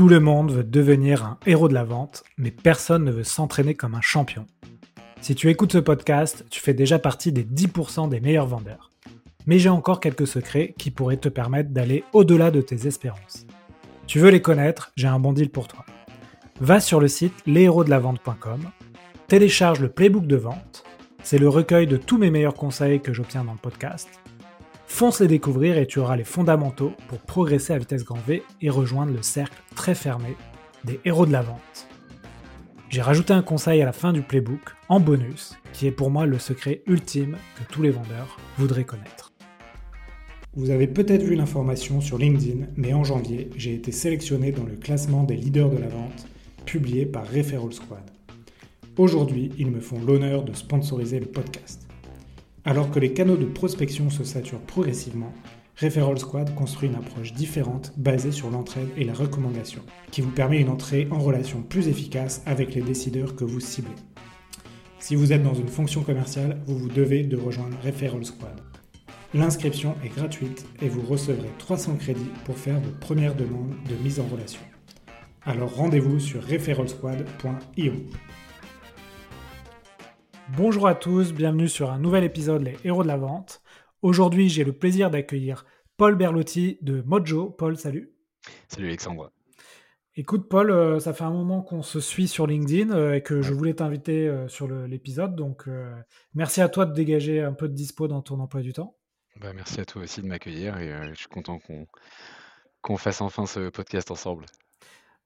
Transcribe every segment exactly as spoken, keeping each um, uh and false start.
Tout le monde veut devenir un héros de la vente, mais personne ne veut s'entraîner comme un champion. Si tu écoutes ce podcast, tu fais déjà partie des dix pour cent des meilleurs vendeurs. Mais j'ai encore quelques secrets qui pourraient te permettre d'aller au-delà de tes espérances. Tu veux les connaître, j'ai un bon deal pour toi. Va sur le site les héros de la vente point com, télécharge le playbook de vente, c'est le recueil de tous mes meilleurs conseils que j'obtiens dans le podcast. Fonce les découvrir et tu auras les fondamentaux pour progresser à vitesse grand V et rejoindre le cercle très fermé des héros de la vente. J'ai rajouté un conseil à la fin du playbook, en bonus, qui est pour moi le secret ultime que tous les vendeurs voudraient connaître. Vous avez peut-être vu l'information sur LinkedIn, mais en janvier, j'ai été sélectionné dans le classement des leaders de la vente, publié par Referral Squad. Aujourd'hui, ils me font l'honneur de sponsoriser le podcast. Alors que les canaux de prospection se saturent progressivement, Referral Squad construit une approche différente basée sur l'entraide et la recommandation, qui vous permet une entrée en relation plus efficace avec les décideurs que vous ciblez. Si vous êtes dans une fonction commerciale, vous vous devez de rejoindre Referral Squad. L'inscription est gratuite et vous recevrez trois cents crédits pour faire vos premières demandes de mise en relation. Alors rendez-vous sur referral squad point i o. Bonjour à tous, bienvenue sur un nouvel épisode Les Héros de la Vente. Aujourd'hui, j'ai le plaisir d'accueillir Paul Berloty de Modjo. Paul, salut. Salut Alexandre. Écoute Paul, ça fait un moment qu'on se suit sur LinkedIn et que je voulais t'inviter sur le, l'épisode. Donc euh, merci à toi de dégager un peu de dispo dans ton emploi du temps. Bah, merci à toi aussi de m'accueillir et euh, je suis content qu'on, qu'on fasse enfin ce podcast ensemble.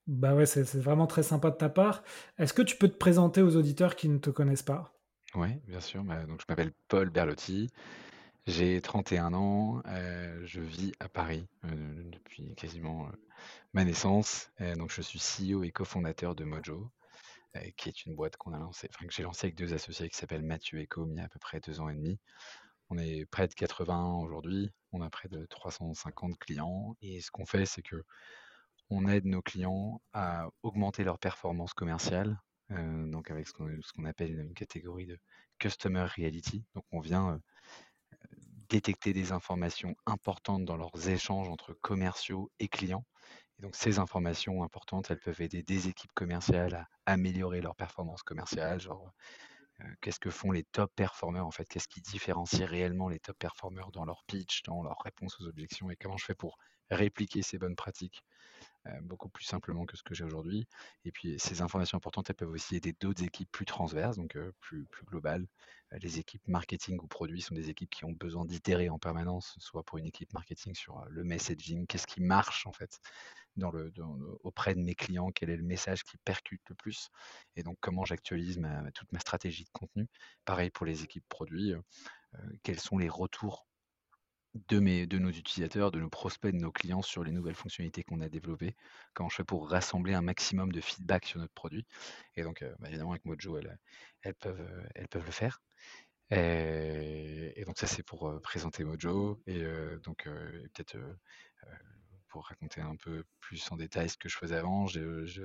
Bah ouais, c'est, c'est vraiment très sympa de ta part. Est-ce que tu peux te présenter aux auditeurs qui ne te connaissent pas ? Oui, bien sûr. Donc, je m'appelle Paul Berloty, j'ai trente et un ans, euh, je vis à Paris euh, depuis quasiment euh, ma naissance. Euh, donc, je suis C E O et cofondateur de Modjo, euh, qui est une boîte qu'on a lancée, enfin, que j'ai lancée avec deux associés qui s'appellent Mathieu et Camille il y a à peu près deux ans et demi. On est près de quatre-vingts aujourd'hui, on a près de trois cent cinquante clients. Et ce qu'on fait, c'est que on aide nos clients à augmenter leur performance commerciale. Euh, donc avec ce qu'on, ce qu'on appelle une catégorie de Customer Reality. Donc on vient euh, détecter des informations importantes dans leurs échanges entre commerciaux et clients. Et donc ces informations importantes, elles peuvent aider des équipes commerciales à améliorer leur performance commerciale, genre euh, qu'est-ce que font les top performers en fait, qu'est-ce qui différencie réellement les top performers dans leur pitch, dans leur réponse aux objections et comment je fais pour répliquer ces bonnes pratiques beaucoup plus simplement que ce que j'ai aujourd'hui. Et puis, ces informations importantes, elles peuvent aussi aider d'autres équipes plus transverses, donc plus, plus globales. Les équipes marketing ou produits sont des équipes qui ont besoin d'itérer en permanence, soit pour une équipe marketing sur le messaging, qu'est-ce qui marche en fait dans le, dans, auprès de mes clients, quel est le message qui percute le plus, et donc comment j'actualise ma, toute ma stratégie de contenu. Pareil pour les équipes produits, euh, quels sont les retours De, mes, de nos utilisateurs, de nos prospects, de nos clients sur les nouvelles fonctionnalités qu'on a développées, comment je fais pour rassembler un maximum de feedback sur notre produit. Et donc, euh, bah évidemment, avec Modjo, elles, elles, peuvent, elles peuvent le faire. Et, et donc, ça, c'est pour euh, présenter Modjo. Et euh, donc, euh, et peut-être euh, euh, pour raconter un peu plus en détail ce que je faisais avant, je, je,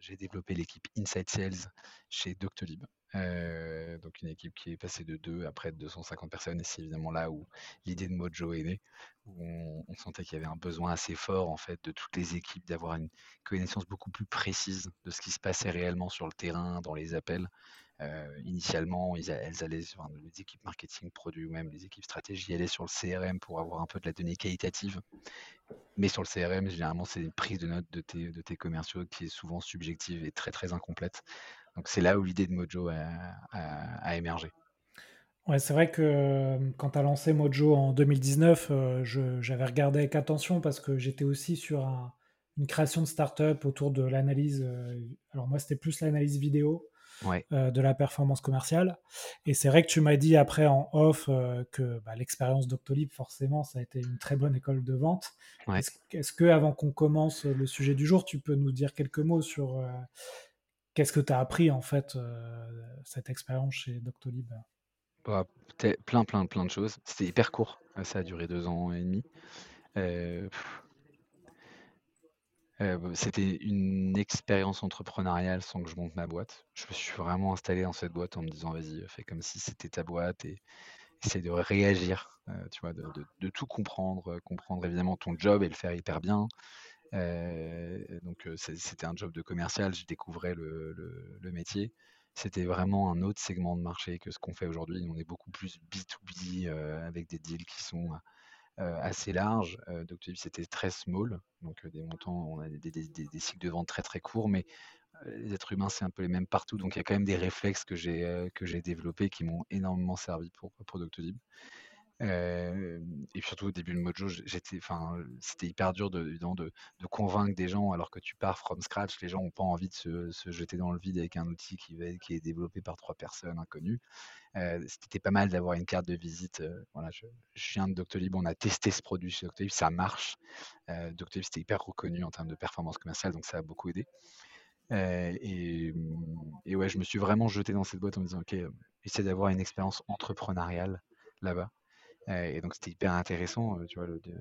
j'ai développé l'équipe Inside Sales chez Doctolib. Euh, donc une équipe qui est passée de deux à près de deux cent cinquante personnes, et c'est évidemment là où l'idée de Modjo est née, où on, on sentait qu'il y avait un besoin assez fort en fait de toutes les équipes d'avoir une connaissance beaucoup plus précise de ce qui se passait réellement sur le terrain, dans les appels. Euh, initialement, ils, elles allaient sur enfin, les équipes marketing, produits ou même les équipes stratégie, allaient sur le C R M pour avoir un peu de la donnée qualitative. Mais sur le C R M, généralement, c'est une prise de notes de tes, de tes commerciaux qui est souvent subjective et très très incomplète. Donc c'est là où l'idée de Modjo a, a, a émergé. Ouais, c'est vrai que quand tu as lancé Modjo en deux mille dix-neuf, euh, je, j'avais regardé avec attention parce que j'étais aussi sur un, une création de start-up autour de l'analyse. Euh, alors moi, c'était plus l'analyse vidéo. Ouais. Euh, de la performance commerciale, et c'est vrai que tu m'as dit après en off euh, que bah, l'expérience Doctolib forcément ça a été une très bonne école de vente. Ouais. est-ce, est-ce que avant qu'on commence le sujet du jour, tu peux nous dire quelques mots sur euh, qu'est-ce que tu as appris en fait euh, cette expérience chez Doctolib? Bah, plein plein plein de choses, c'était hyper court, ça a duré deux ans et demi. euh, Euh, c'était une expérience entrepreneuriale sans que je monte ma boîte. Je me suis vraiment installé dans cette boîte en me disant vas-y, fais comme si c'était ta boîte et essaie de réagir, euh, tu vois, de, de, de tout comprendre, comprendre évidemment ton job et le faire hyper bien. Euh, donc donc c'était un job de commercial, je découvrais le, le, le métier. C'était vraiment un autre segment de marché que ce qu'on fait aujourd'hui. On est beaucoup plus B deux B euh, avec des deals qui sont euh, assez larges. Euh, Doctolib, c'était très small, donc euh, des montants, on a des, des, des, des cycles de vente très très courts, mais euh, les êtres humains, c'est un peu les mêmes partout. Donc il y a quand même des réflexes que j'ai, euh, que j'ai développés qui m'ont énormément servi pour, pour Doctolib. Euh, et surtout au début de Modjo, j'étais, enfin, c'était hyper dur de, de, de, de convaincre des gens alors que tu pars from scratch. Les gens n'ont pas envie de se, se jeter dans le vide avec un outil qui, va, qui est développé par trois personnes inconnues. Euh, c'était pas mal d'avoir une carte de visite. Euh, voilà, je, je viens de Doctolib, on a testé ce produit chez Doctolib, ça marche. Euh, Doctolib, c'était hyper reconnu en termes de performance commerciale, donc ça a beaucoup aidé. Euh, et, et ouais, je me suis vraiment jeté dans cette boîte en me disant, ok, essaie d'avoir une expérience entrepreneuriale là-bas. Et donc, c'était hyper intéressant. Tu vois, le, de,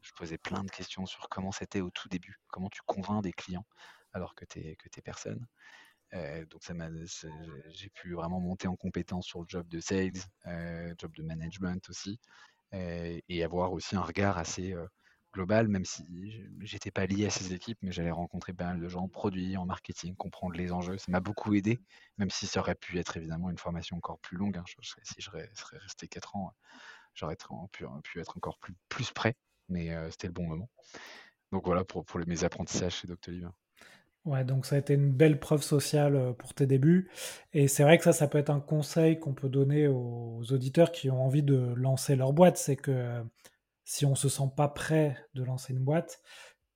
je posais plein de questions sur comment c'était au tout début, comment tu convaincs des clients alors que t'es, que t'es personne. Euh, donc, ça m'a, ça, j'ai pu vraiment monter en compétence sur le job de sales, euh, job de management aussi, euh, et avoir aussi un regard assez euh, global, même si j'étais pas lié à ces équipes, mais j'allais rencontrer pas mal de gens en produits, en marketing, comprendre les enjeux. Ça m'a beaucoup aidé, même si ça aurait pu être évidemment une formation encore plus longue. Hein. Je, je, si je serais, serais resté quatre ans, j'aurais pu, pu être encore plus, plus prêt, mais euh, c'était le bon moment. Donc voilà pour, pour les, mes apprentissages chez Doctolib. Ouais, donc ça a été une belle preuve sociale pour tes débuts. Et c'est vrai que ça, ça peut être un conseil qu'on peut donner aux auditeurs qui ont envie de lancer leur boîte. C'est que si on ne se sent pas prêt de lancer une boîte,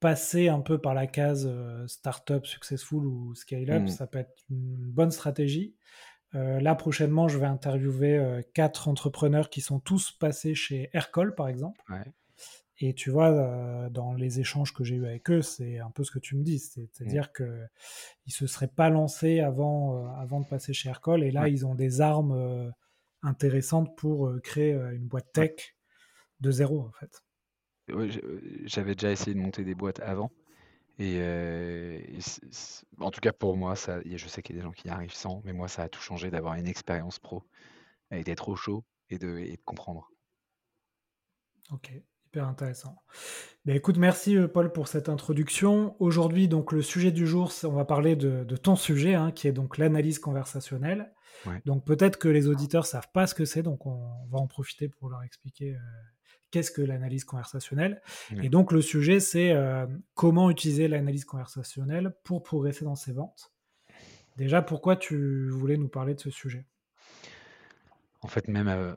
passer un peu par la case euh, startup, successful ou scale-up, mmh. ça peut être une bonne stratégie. Euh, là, prochainement, je vais interviewer euh, quatre entrepreneurs qui sont tous passés chez Aircall, par exemple. Ouais. Et tu vois, euh, dans les échanges que j'ai eus avec eux, c'est un peu ce que tu me dis. C'est, c'est-à-dire mmh. qu'ils ne se seraient pas lancés avant, euh, avant de passer chez Aircall. Et là, ouais. ils ont des armes euh, intéressantes pour euh, créer euh, une boîte tech ouais. de zéro, en fait. Ouais, j'avais déjà essayé de monter des boîtes avant. Et, euh, et c'est, c'est, en tout cas pour moi, ça, je sais qu'il y a des gens qui y arrivent sans, mais moi ça a tout changé d'avoir une expérience pro et d'être au chaud et de, et de comprendre. Ok, hyper intéressant. Ben écoute, merci Paul pour cette introduction. Aujourd'hui, donc le sujet du jour, on va parler de, de ton sujet, hein, qui est donc l'analyse conversationnelle. Ouais. Donc peut-être que les auditeurs ne savent pas ce que c'est, donc on, on va en profiter pour leur expliquer. Euh, Qu'est-ce que l'analyse conversationnelle ? Mmh. Et donc, le sujet, c'est euh, comment utiliser l'analyse conversationnelle pour progresser dans ses ventes. Déjà, pourquoi tu voulais nous parler de ce sujet ? En fait, même euh,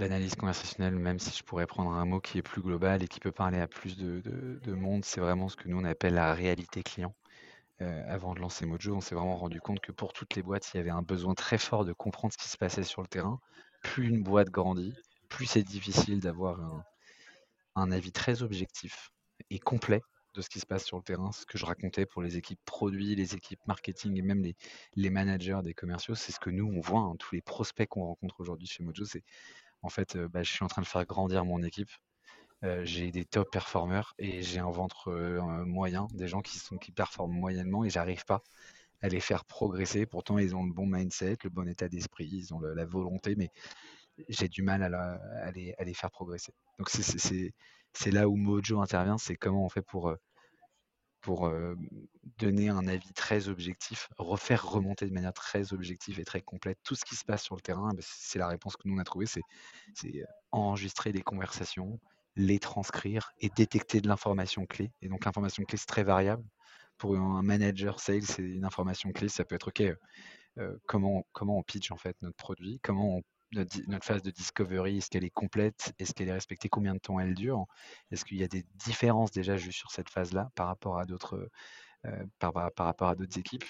l'analyse conversationnelle, même si je pourrais prendre un mot qui est plus global et qui peut parler à plus de, de, de monde, c'est vraiment ce que nous, on appelle la réalité client. Euh, avant de lancer Modjo, on s'est vraiment rendu compte que pour toutes les boîtes, il y avait un besoin très fort de comprendre ce qui se passait sur le terrain. Plus une boîte grandit, plus c'est difficile d'avoir un, un avis très objectif et complet de ce qui se passe sur le terrain. Ce que je racontais pour les équipes produits, les équipes marketing et même les, les managers des commerciaux, c'est ce que nous, on voit, hein, tous les prospects qu'on rencontre aujourd'hui chez Modjo. C'est, en fait, euh, bah, je suis en train de faire grandir mon équipe. Euh, j'ai des top performers et j'ai un ventre euh, moyen, des gens qui, sont, qui performent moyennement et j'arrive pas à les faire progresser. Pourtant, ils ont le bon mindset, le bon état d'esprit, ils ont le, la volonté, mais j'ai du mal à, la, à, les, à les faire progresser. Donc c'est, c'est, c'est, c'est là où Modjo intervient, c'est comment on fait pour, pour donner un avis très objectif, refaire remonter de manière très objective et très complète tout ce qui se passe sur le terrain. C'est la réponse que nous on a trouvée, c'est, c'est enregistrer les conversations, les transcrire et détecter de l'information clé. Et donc l'information clé, c'est très variable. Pour un manager sales, c'est une information clé, ça peut être ok, euh, comment, comment on pitch en fait notre produit, comment on Notre, notre phase de discovery, est-ce qu'elle est complète ? Est-ce qu'elle est respectée ? Combien de temps elle dure ? Est-ce qu'il y a des différences déjà juste sur cette phase-là par rapport à d'autres, euh, par, par rapport à d'autres équipes ?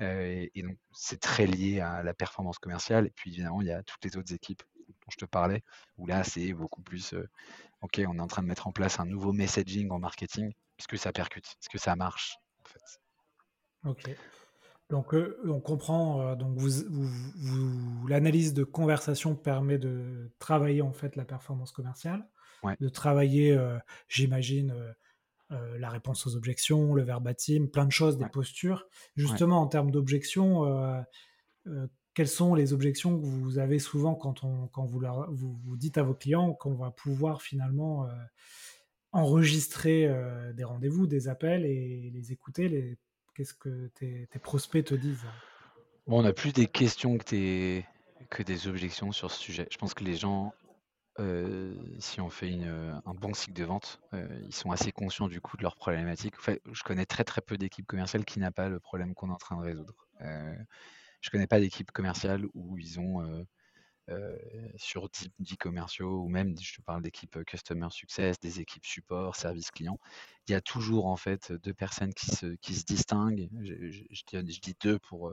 euh, et, et donc, c'est très lié à la performance commerciale. Et puis, évidemment, il y a toutes les autres équipes dont je te parlais, où là, c'est beaucoup plus euh, « Ok, on est en train de mettre en place un nouveau messaging en marketing. Est-ce que ça percute ? Est-ce que ça marche ?» en fait. Ok. Donc, euh, on comprend, euh, donc vous, vous, vous, l'analyse de conversation permet de travailler en fait la performance commerciale, ouais. de travailler, euh, j'imagine, euh, euh, la réponse aux objections, le verbatim, plein de choses, ouais. des postures. Justement, ouais. en termes d'objections, euh, euh, quelles sont les objections que vous avez souvent quand, on, quand vous, la, vous, vous dites à vos clients qu'on va pouvoir finalement euh, enregistrer euh, des rendez-vous, des appels et les écouter. Les... Qu'est-ce que tes, tes prospects te disent? Bon, on a plus des questions que des, que des objections sur ce sujet. Je pense que les gens, euh, si on fait une, un bon cycle de vente, euh, ils sont assez conscients du coût de leur problématique. Enfin, je connais très très peu d'équipes commerciales qui n'a pas le problème qu'on est en train de résoudre. Euh, je ne connais pas d'équipe commerciale où ils ont euh, euh, sur dix commerciaux, ou même, je te parle d'équipes Customer Success, des équipes support, service client, il y a toujours en fait deux personnes qui se, qui se distinguent. Je, je, je, dis, je dis deux pour...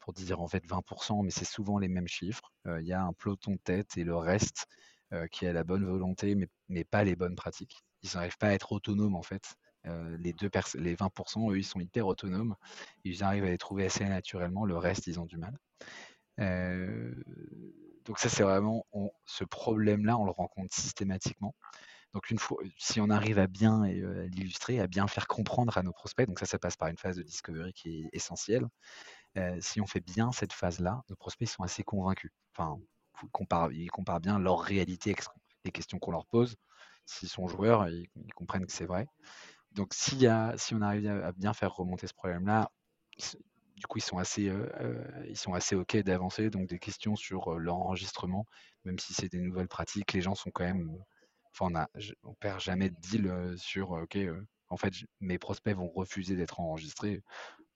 pour dire en fait vingt pour cent, mais c'est souvent les mêmes chiffres. Il euh, y a un peloton de tête et le reste euh, qui a la bonne volonté, mais, mais pas les bonnes pratiques. Ils n'arrivent pas à être autonomes en fait. Euh, les, deux pers- les vingt pour cent, eux, ils sont hyper autonomes. Ils arrivent à les trouver assez naturellement. Le reste, ils ont du mal. Euh, donc ça, c'est vraiment on, ce problème-là, on le rencontre systématiquement. Donc une fois, si on arrive à bien euh, l'illustrer, à bien faire comprendre à nos prospects, donc ça, ça passe par une phase de discovery qui est essentielle. Euh, si on fait bien cette phase-là, nos prospects sont assez convaincus. Enfin, ils comparent, ils comparent bien leur réalité avec les questions qu'on leur pose. S'ils sont joueurs, ils, ils comprennent que c'est vrai. Donc, s'il y a, si on arrive à bien faire remonter ce problème-là, du coup, ils sont assez, euh, ils sont assez OK d'avancer. Donc, des questions sur l'enregistrement, même si c'est des nouvelles pratiques, les gens sont quand même... Enfin, on a, on perd jamais de deal sur OK, euh, en fait, mes prospects vont refuser d'être enregistrés.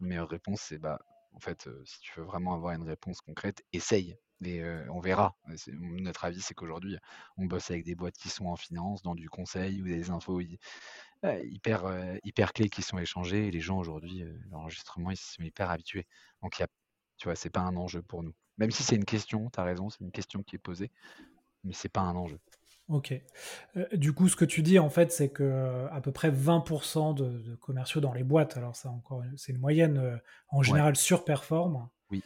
La meilleure réponse, c'est... bah, en fait, euh, si tu veux vraiment avoir une réponse concrète, essaye et euh, on verra. C'est, notre avis, c'est qu'aujourd'hui, on bosse avec des boîtes qui sont en finance, dans du conseil ou des infos hi- euh, hyper, euh, hyper clés qui sont échangées. Et les gens, aujourd'hui, euh, l'enregistrement, ils sont hyper habitués. Donc, y a, tu vois, ce n'est pas un enjeu pour nous. Même si c'est une question, tu as raison, c'est une question qui est posée, mais ce n'est pas un enjeu. Ok. Euh, du coup, ce que tu dis, en fait, c'est qu'à peu près vingt pour cent de, de commerciaux dans les boîtes, alors ça, encore, c'est une moyenne, euh, en général, ouais. surperforme. Oui.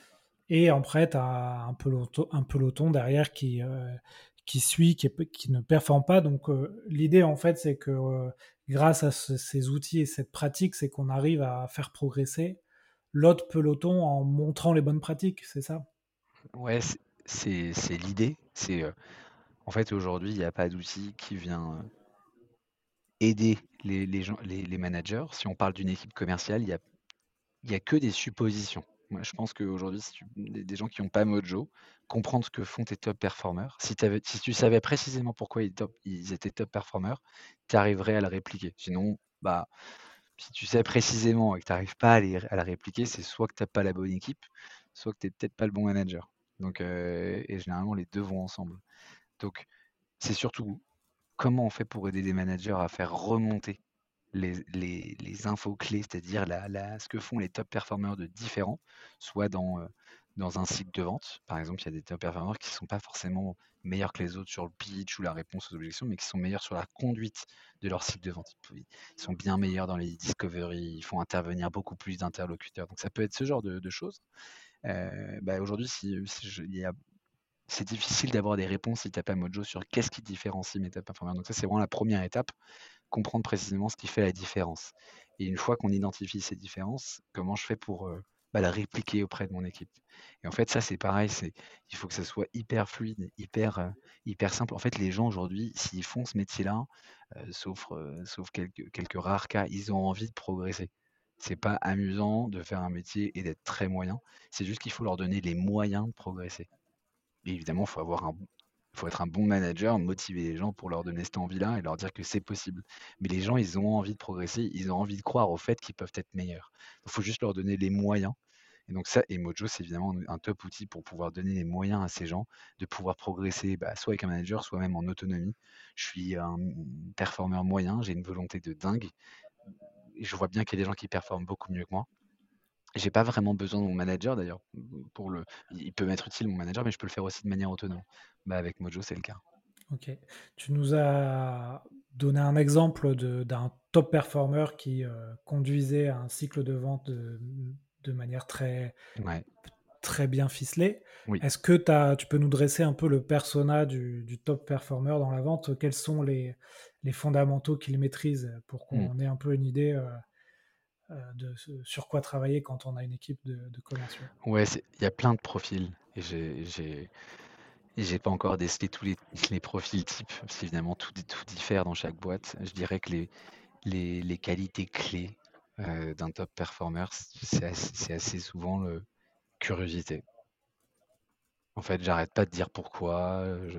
Et après, tu as un peloton, un peloton derrière qui, euh, qui suit, qui, est, qui ne performe pas. Donc, euh, l'idée, en fait, c'est que euh, grâce à ce, ces outils et cette pratique, c'est qu'on arrive à faire progresser l'autre peloton en montrant les bonnes pratiques, c'est ça? Ouais, c'est, c'est, c'est l'idée. C'est... Euh... En fait, aujourd'hui, il n'y a pas d'outil qui vient aider les, les, gens, les, les managers. Si on parle d'une équipe commerciale, il n'y a, a que des suppositions. Moi, je pense qu'aujourd'hui, si tu, des gens qui n'ont pas Modjo, comprendre ce que font tes top performers. Si, si tu savais précisément pourquoi ils, top, ils étaient top performers, tu arriverais à le répliquer. Sinon, bah, si tu sais précisément et que tu n'arrives pas à, les, à la répliquer, c'est soit que tu n'as pas la bonne équipe, soit que tu n'es peut-être pas le bon manager. Donc, euh, et généralement, les deux vont ensemble. Donc, c'est surtout comment on fait pour aider les managers à faire remonter les, les, les infos clés, c'est-à-dire la, la, ce que font les top performers de différents, soit dans, euh, dans un cycle de vente. Par exemple, il y a des top performers qui ne sont pas forcément meilleurs que les autres sur le pitch ou la réponse aux objections, mais qui sont meilleurs sur la conduite de leur cycle de vente. Ils sont bien meilleurs dans les discovery, ils font intervenir beaucoup plus d'interlocuteurs. Donc, ça peut être ce genre de, de choses. Euh, bah, aujourd'hui, si, si je, il y a... c'est difficile d'avoir des réponses si tu n'as pas Modjo sur qu'est-ce qui différencie mes top performers. Donc ça, c'est vraiment la première étape, comprendre précisément ce qui fait la différence. Et une fois qu'on identifie ces différences, comment je fais pour euh, bah, la répliquer auprès de mon équipe. Et en fait, ça, c'est pareil, c'est, il faut que ça soit hyper fluide, hyper, euh, hyper simple. En fait, les gens aujourd'hui, s'ils font ce métier-là, euh, sauf, euh, sauf quelques, quelques rares cas, ils ont envie de progresser. C'est pas amusant de faire un métier et d'être très moyen. C'est juste qu'il faut leur donner les moyens de progresser. Et évidemment, il faut avoir un, faut être un bon manager, motiver les gens pour leur donner cette envie-là et leur dire que c'est possible. Mais les gens, ils ont envie de progresser, ils ont envie de croire au fait qu'ils peuvent être meilleurs. Il faut juste leur donner les moyens. Et donc ça, et Modjo, c'est évidemment un top outil pour pouvoir donner les moyens à ces gens de pouvoir progresser, bah, soit avec un manager, soit même en autonomie. Je suis un performeur moyen, j'ai une volonté de dingue. Et je vois bien qu'il y a des gens qui performent beaucoup mieux que moi. J'ai pas vraiment besoin de mon manager d'ailleurs. Pour le... Il peut m'être utile mon manager, mais je peux le faire aussi de manière autonome. Bah, avec Modjo, c'est le cas. Ok. Tu nous as donné un exemple de, d'un top performer qui euh, conduisait un cycle de vente de, de manière très, ouais. très bien ficelée. Oui. Est-ce que t'as, tu peux nous dresser un peu le persona du, du top performer dans la vente? Quels sont les, les fondamentaux qu'il maîtrise pour qu'on mmh. ait un peu une idée euh, De, sur quoi travailler quand on a une équipe de, de commerciaux? Ouais, il y a plein de profils. Et j'ai, j'ai, J'ai pas encore décelé tous les, les profils types, parce qu'évidemment tout, tout diffère dans chaque boîte. Je dirais que les, les, les qualités clés euh, d'un top performer, c'est assez, c'est assez souvent le curiosité. En fait, j'arrête pas de dire pourquoi. Je,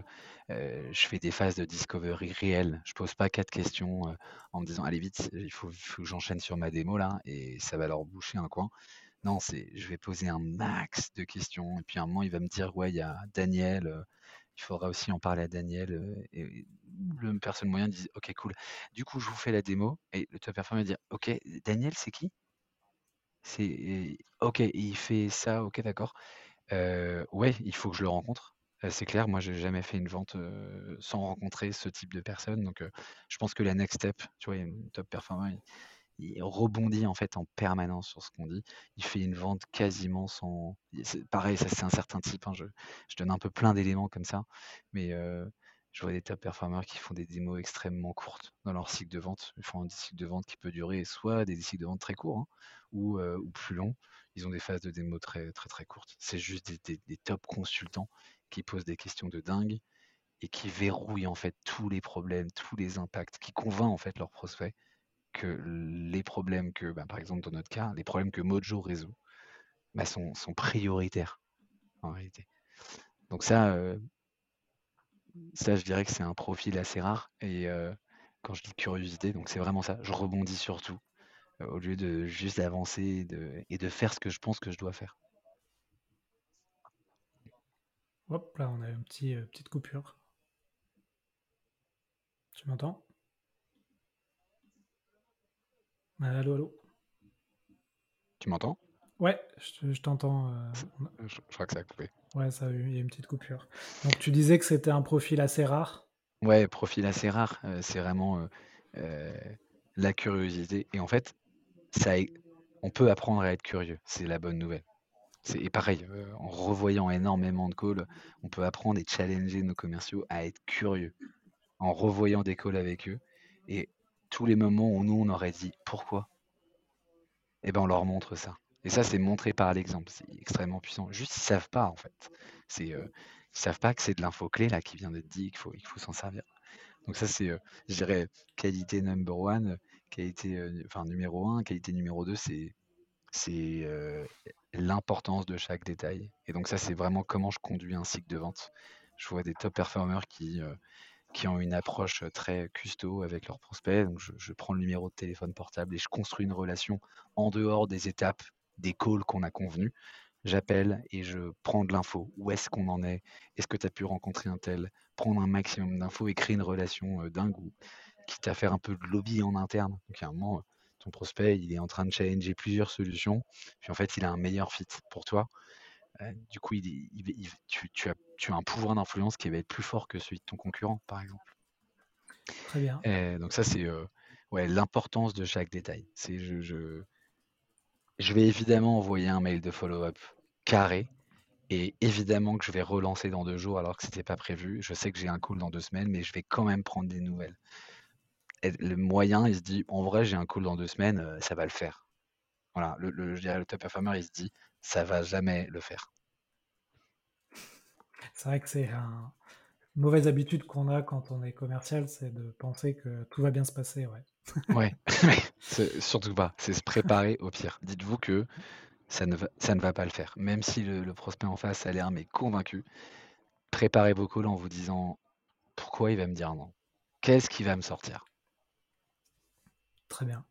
euh, je fais des phases de discovery réelles. Je pose pas quatre questions euh, en me disant allez vite, il faut, faut que j'enchaîne sur ma démo là et ça va leur boucher un coin. Non, c'est je vais poser un max de questions et puis à un moment il va me dire ouais il y a Daniel, euh, il faudra aussi en parler à Daniel. Euh, et, et le personne moyen dit ok cool. Du coup je vous fais la démo et le top performer dit ok Daniel c'est qui? C'est et, ok il fait ça ok d'accord. Euh, ouais, il faut que je le rencontre. Euh, c'est clair, moi, j'ai jamais fait une vente euh, sans rencontrer ce type de personne. Donc, euh, je pense que la next step, tu vois, le top performer, il, il rebondit en fait en permanence sur ce qu'on dit. Il fait une vente quasiment sans. C'est, pareil, ça c'est un certain type. Hein, je, je donne un peu plein d'éléments comme ça, mais euh, je vois des top performers qui font des démos extrêmement courtes dans leur cycle de vente. Ils font un cycle de vente qui peut durer soit des cycles de vente très courts hein, ou, euh, ou plus longs. Ils ont des phases de démo très très très courtes. C'est juste des, des, des top consultants qui posent des questions de dingue et qui verrouillent en fait tous les problèmes, tous les impacts, qui convainc en fait leurs prospects que les problèmes que, bah, par exemple dans notre cas, les problèmes que Modjo résout bah, sont, sont prioritaires en réalité. Donc ça, euh, ça je dirais que c'est un profil assez rare. Et euh, quand je dis curiosité, donc c'est vraiment ça, je rebondis sur tout. Au lieu de juste d'avancer et de, et de faire ce que je pense que je dois faire. Hop là, on a une petit, euh, petite coupure. Tu m'entends ? Allô, allô ? Tu m'entends ? Ouais, je, je t'entends. Euh... Je, je crois que ça a coupé. Ouais, ça a eu, il y a une petite coupure. Donc tu disais que c'était un profil assez rare ? Ouais, profil assez rare. Euh, c'est vraiment euh, euh, la curiosité. Et en fait, ça, on peut apprendre à être curieux, c'est la bonne nouvelle. C'est, et pareil, euh, en revoyant énormément de calls, on peut apprendre et challenger nos commerciaux à être curieux, en revoyant des calls avec eux. Et tous les moments où nous, on aurait dit « Pourquoi ?» Eh bien, on leur montre ça. Et ça, c'est montré par l'exemple, c'est extrêmement puissant. Juste, ils ne savent pas, en fait. C'est, euh, ils ne savent pas que c'est de l'info clé là, qui vient d'être dit, qu'il faut, qu'il faut s'en servir. Donc ça, c'est, euh, je dirais, qualité number one, qualité, euh, enfin numéro un, qualité numéro deux, c'est, c'est euh, l'importance de chaque détail. Et donc ça, c'est vraiment comment je conduis un cycle de vente. Je vois des top performers qui, euh, qui ont une approche très custo avec leurs prospects. Donc je, je prends le numéro de téléphone portable et je construis une relation en dehors des étapes, des calls qu'on a convenues. J'appelle et je prends de l'info. Où est-ce qu'on en est ? Est-ce que tu as pu rencontrer un tel ? Prendre un maximum d'infos et créer une relation euh, dingue, ou, quitte à faire un peu de lobby en interne. Donc à un moment, ton prospect, il est en train de challenger plusieurs solutions, puis en fait, il a un meilleur fit pour toi. Euh, du coup, il, il, il, tu, tu, as, tu as un pouvoir d'influence qui va être plus fort que celui de ton concurrent, par exemple. Très bien. Et donc ça, c'est euh, ouais, l'importance de chaque détail. C'est, je, je, je vais évidemment envoyer un mail de follow-up carré et évidemment que je vais relancer dans deux jours alors que ce n'était pas prévu. Je sais que j'ai un call dans deux semaines, mais je vais quand même prendre des nouvelles. Et le moyen, il se dit, en vrai, j'ai un call dans deux semaines, ça va le faire. Voilà, le, le, je dirais le top performer, il se dit, ça va jamais le faire. C'est vrai que c'est un, une mauvaise habitude qu'on a quand on est commercial, c'est de penser que tout va bien se passer. Ouais, ouais. C'est, surtout pas. C'est se préparer au pire. Dites-vous que Ça ne, va, ça ne va pas le faire. Même si le, le prospect en face a l'air mais convaincu, préparez vos calls en vous disant pourquoi il va me dire non. Qu'est-ce qui va me sortir ? Très bien.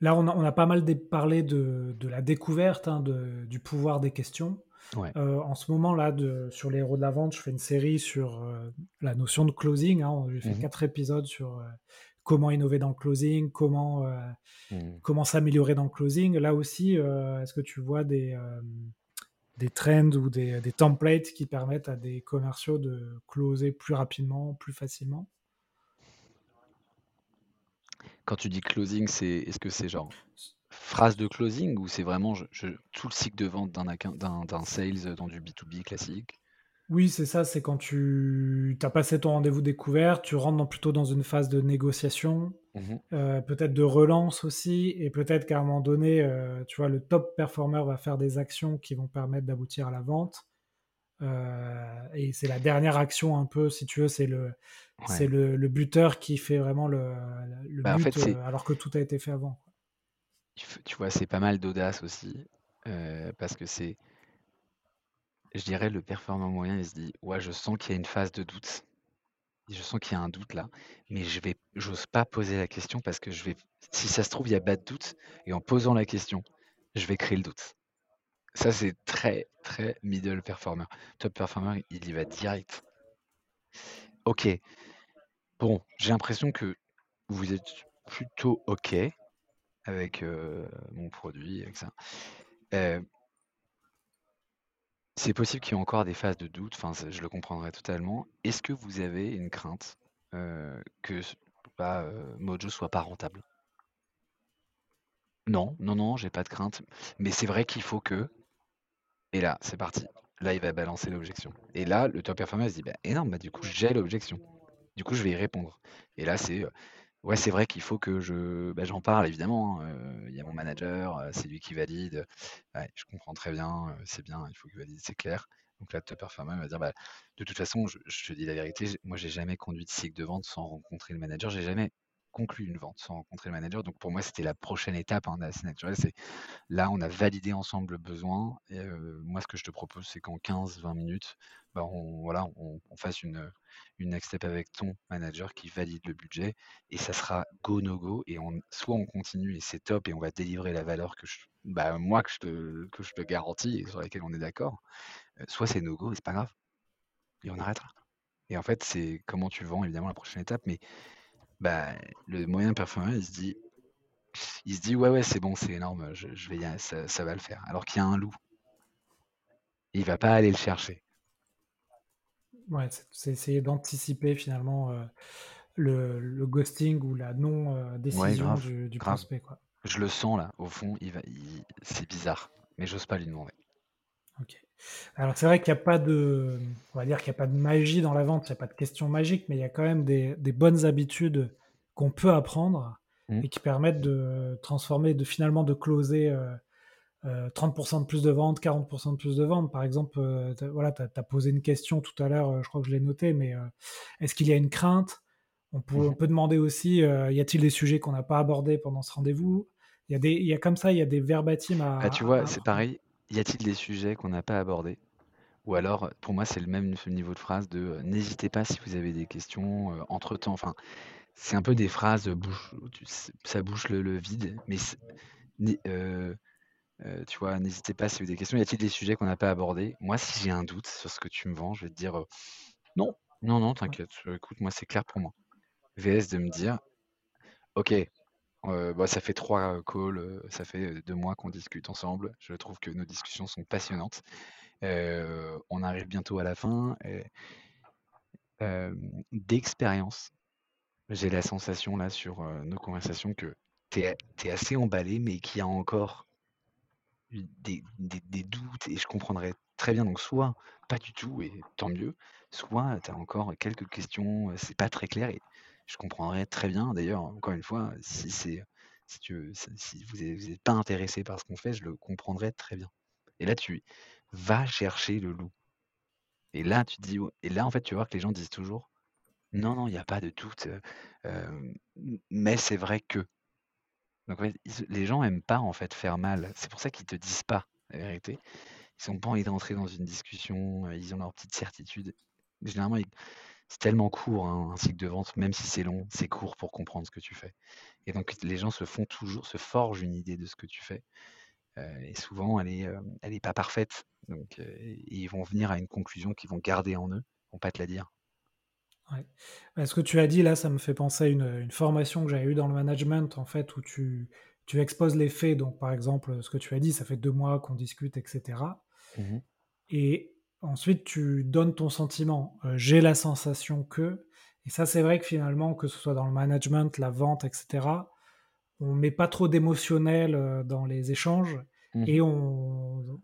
Là, on a, on a pas mal parlé de, de la découverte, hein, de, du pouvoir des questions. Ouais. Euh, en ce moment, là, de, sur les héros de la vente, je fais une série sur euh, la notion de closing. Hein, j'ai fait mmh. quatre épisodes sur... Euh, Comment innover dans le closing, comment, euh, mmh. comment s'améliorer dans le closing. Là aussi, euh, est-ce que tu vois des, euh, des trends ou des, des templates qui permettent à des commerciaux de closer plus rapidement, plus facilement ? Quand tu dis closing, c'est, est-ce que c'est genre phrase de closing ou c'est vraiment je, je, tout le cycle de vente d'un, d'un, d'un sales dans du B to B classique ? Oui, c'est ça, c'est quand tu as passé ton rendez-vous découvert, tu rentres dans, plutôt dans une phase de négociation, mmh. euh, peut-être de relance aussi, et peut-être qu'à un moment donné, euh, tu vois, le top performer va faire des actions qui vont permettre d'aboutir à la vente. Euh, et c'est la dernière action un peu, si tu veux, c'est le, ouais. c'est le, le buteur qui fait vraiment le, le bah, but, en fait, c'est... alors que tout a été fait avant. Tu vois, c'est pas mal d'audace aussi, euh, parce que c'est, je dirais, le performant moyen, il se dit, ouais, je sens qu'il y a une phase de doute. Je sens qu'il y a un doute là, mais je vais, j'ose pas poser la question parce que je vais, si ça se trouve, il y a pas de doute, et en posant la question, je vais créer le doute. Ça, c'est très, très middle performer. Top performer, il y va direct. Ok. Bon, j'ai l'impression que vous êtes plutôt ok avec euh, mon produit, avec ça. Euh, c'est possible qu'il y ait encore des phases de doute, enfin, je le comprendrai totalement. Est-ce que vous avez une crainte euh, que bah, euh, Modjo soit pas rentable ? Non, non, non, j'ai pas de crainte. Mais c'est vrai qu'il faut que... Et là, c'est parti. Là, il va balancer l'objection. Et là, le top performer se dit, bah, énorme, bah, du coup, j'ai l'objection. Du coup, je vais y répondre. Et là, c'est, euh, ouais, c'est vrai qu'il faut que je, bah, j'en parle, évidemment. Il hein. euh, y a mon manager, euh, c'est lui qui valide. Ouais, je comprends très bien, euh, c'est bien, il faut qu'il valide, c'est clair. Donc là, le top performer va dire, bah, de toute façon, je, je te dis la vérité, moi, j'ai jamais conduit de cycle de vente sans rencontrer le manager. J'ai jamais conclu une vente sans rencontrer le manager. Donc pour moi, c'était la prochaine étape, hein, assez naturelle. C'est là, on a validé ensemble le besoin. Et, euh, moi, ce que je te propose, c'est qu'en quinze vingt minutes, bah, on, voilà, on, on fasse une, une next step avec ton manager qui valide le budget. Et ça sera go, no go. Et on, soit on continue et c'est top et on va délivrer la valeur que je, bah, moi que je, te, que je te garantis et sur laquelle on est d'accord. Soit c'est no go et c'est pas grave. Et on arrêtera. Et en fait, c'est comment tu vends, évidemment, la prochaine étape. Mais bah, le moyen performant, il se dit, il se dit ouais ouais c'est bon, c'est énorme, je, je vais y aller, ça, ça va le faire. Alors qu'il y a un loup, il va pas aller le chercher. Ouais, c'est, c'est essayer d'anticiper finalement euh, le, le ghosting ou la non euh, décision ouais, grave, du, du prospect quoi. Je le sens là, au fond, il va, il, c'est bizarre, mais j'ose pas lui demander. Ok. Alors c'est vrai qu'il n'y a pas de, on va dire qu'il n'y a pas de magie dans la vente, il n'y a pas de question magique, mais il y a quand même des, des bonnes habitudes qu'on peut apprendre mmh. et qui permettent de transformer, de finalement de closer euh, euh, trente pour cent de plus de ventes, quarante pour cent de plus de ventes. Par exemple, euh, t'as, voilà, tu as posé une question tout à l'heure, euh, je crois que je l'ai noté, mais euh, est-ce qu'il y a une crainte ? On peut, mmh. on peut demander aussi, euh, y a-t-il des sujets qu'on n'a pas abordés pendant ce rendez-vous ? Il y a des, il y a comme ça, il y a des verbatims à... Ah, tu vois, à... c'est pareil. Y a-t-il des sujets qu'on n'a pas abordés ? Ou alors, pour moi, c'est le même niveau de phrase de euh, « n'hésitez pas si vous avez des questions, euh, entre-temps ». Enfin, c'est un peu des phrases euh, bouche, tu, ça bouche le, le vide, mais euh, euh, tu vois, n'hésitez pas si vous avez des questions. Y a-t-il des sujets qu'on n'a pas abordés ? Moi, si j'ai un doute sur ce que tu me vends, je vais te dire euh, « non, non, non, t'inquiète, écoute, moi, c'est clair pour moi ». V S de me dire « ok ». Euh, bah, ça fait trois calls, euh, ça fait deux mois qu'on discute ensemble. Je trouve que nos discussions sont passionnantes. Euh, on arrive bientôt à la fin. Et, euh, d'expérience, j'ai la sensation là sur euh, nos conversations que t'es, t'es assez emballé, mais qu'il y a encore des, des, des doutes et je comprendrais très bien. Donc soit pas du tout et tant mieux, soit t'as encore quelques questions, c'est pas très clair et je comprendrais très bien. D'ailleurs, encore une fois, si, c'est, si, tu, si vous n'êtes pas intéressé par ce qu'on fait, je le comprendrais très bien. Et là, tu vas chercher le loup. Et là, tu dis, et là, en fait, tu vois que les gens disent toujours, non, non, il n'y a pas de doute, euh, mais c'est vrai que. Donc, en fait, ils, les gens n'aiment pas en fait faire mal. C'est pour ça qu'ils te disent pas la vérité. Ils n'ont pas envie d'entrer dans une discussion. Ils ont leur petite certitude. Généralement, ils. C'est tellement court, hein, un cycle de vente, même si c'est long, c'est court pour comprendre ce que tu fais. Et donc, les gens se font toujours, se forgent une idée de ce que tu fais. Euh, et souvent, elle est, euh, elle est pas parfaite. Donc, euh, ils vont venir à une conclusion qu'ils vont garder en eux. Ils vont pas te la dire. Ouais. Ce que tu as dit, là, ça me fait penser à une, une formation que j'avais eue dans le management, en fait, où tu, tu exposes les faits. Donc, par exemple, ce que tu as dit, ça fait deux mois qu'on discute, et cetera. Mmh. Et ensuite, tu donnes ton sentiment. Euh, j'ai la sensation que... Et ça, c'est vrai que finalement, que ce soit dans le management, la vente, et cetera, on ne met pas trop d'émotionnel dans les échanges mmh. et on,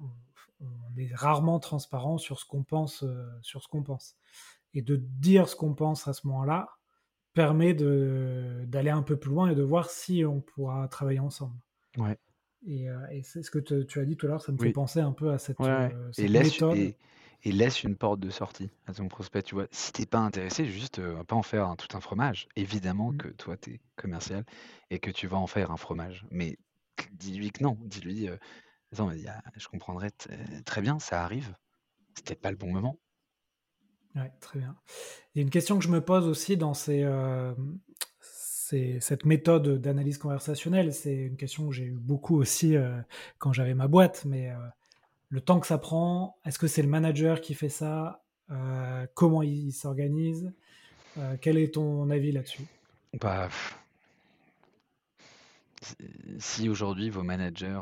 on est rarement transparent sur ce qu'on pense, euh, sur ce qu'on pense. Et de dire ce qu'on pense à ce moment-là permet de, d'aller un peu plus loin et de voir si on pourra travailler ensemble. Ouais. Et, euh, et c'est ce que te, tu as dit tout à l'heure, ça me oui. fait penser un peu à cette, ouais, euh, cette et méthode. Et... et laisse une porte de sortie à ton prospect. Tu vois, si t'es pas intéressé, juste euh, pas en faire un, tout un fromage. Évidemment mmh. que toi, tu es commercial et que tu vas en faire un fromage. Mais dis-lui que non. Dis-lui, euh, attends, mais y a, je comprendrais t- très bien, ça arrive. C'était pas le bon moment. Ouais, très bien. Il y a une question que je me pose aussi dans ces, euh, ces, cette méthode d'analyse conversationnelle. C'est une question que j'ai eu beaucoup aussi euh, quand j'avais ma boîte, mais euh, le temps que ça prend, est-ce que c'est le manager qui fait ça ? euh, Comment il, il s'organise ? euh, Quel est ton avis là-dessus ? Bah, si aujourd'hui vos managers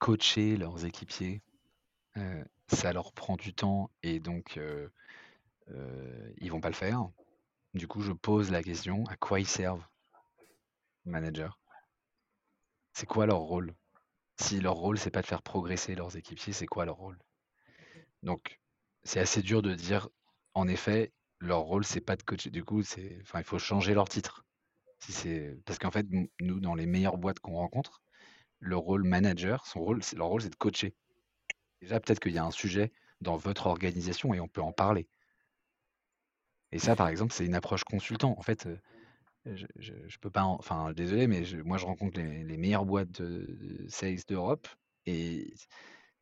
coachaient leurs équipiers, euh, ça leur prend du temps et donc euh, euh, ils vont pas le faire. Du coup, je pose la question, à quoi ils servent, managers ? C'est quoi leur rôle ? Si leur rôle, c'est pas de faire progresser leurs équipiers, c'est quoi leur rôle ? Donc, c'est assez dur de dire, en effet, leur rôle, c'est pas de coacher. Du coup, c'est, enfin, il faut changer leur titre. Si c'est, parce qu'en fait, nous, dans les meilleures boîtes qu'on rencontre, le rôle manager, son rôle, c'est, leur rôle, c'est de coacher. Déjà, peut-être qu'il y a un sujet dans votre organisation et on peut en parler. Et ça, par exemple, c'est une approche consultant. En fait, je, je, je peux pas... En... Enfin, désolé, mais je, moi, je rencontre les, les meilleures boîtes de sales d'Europe et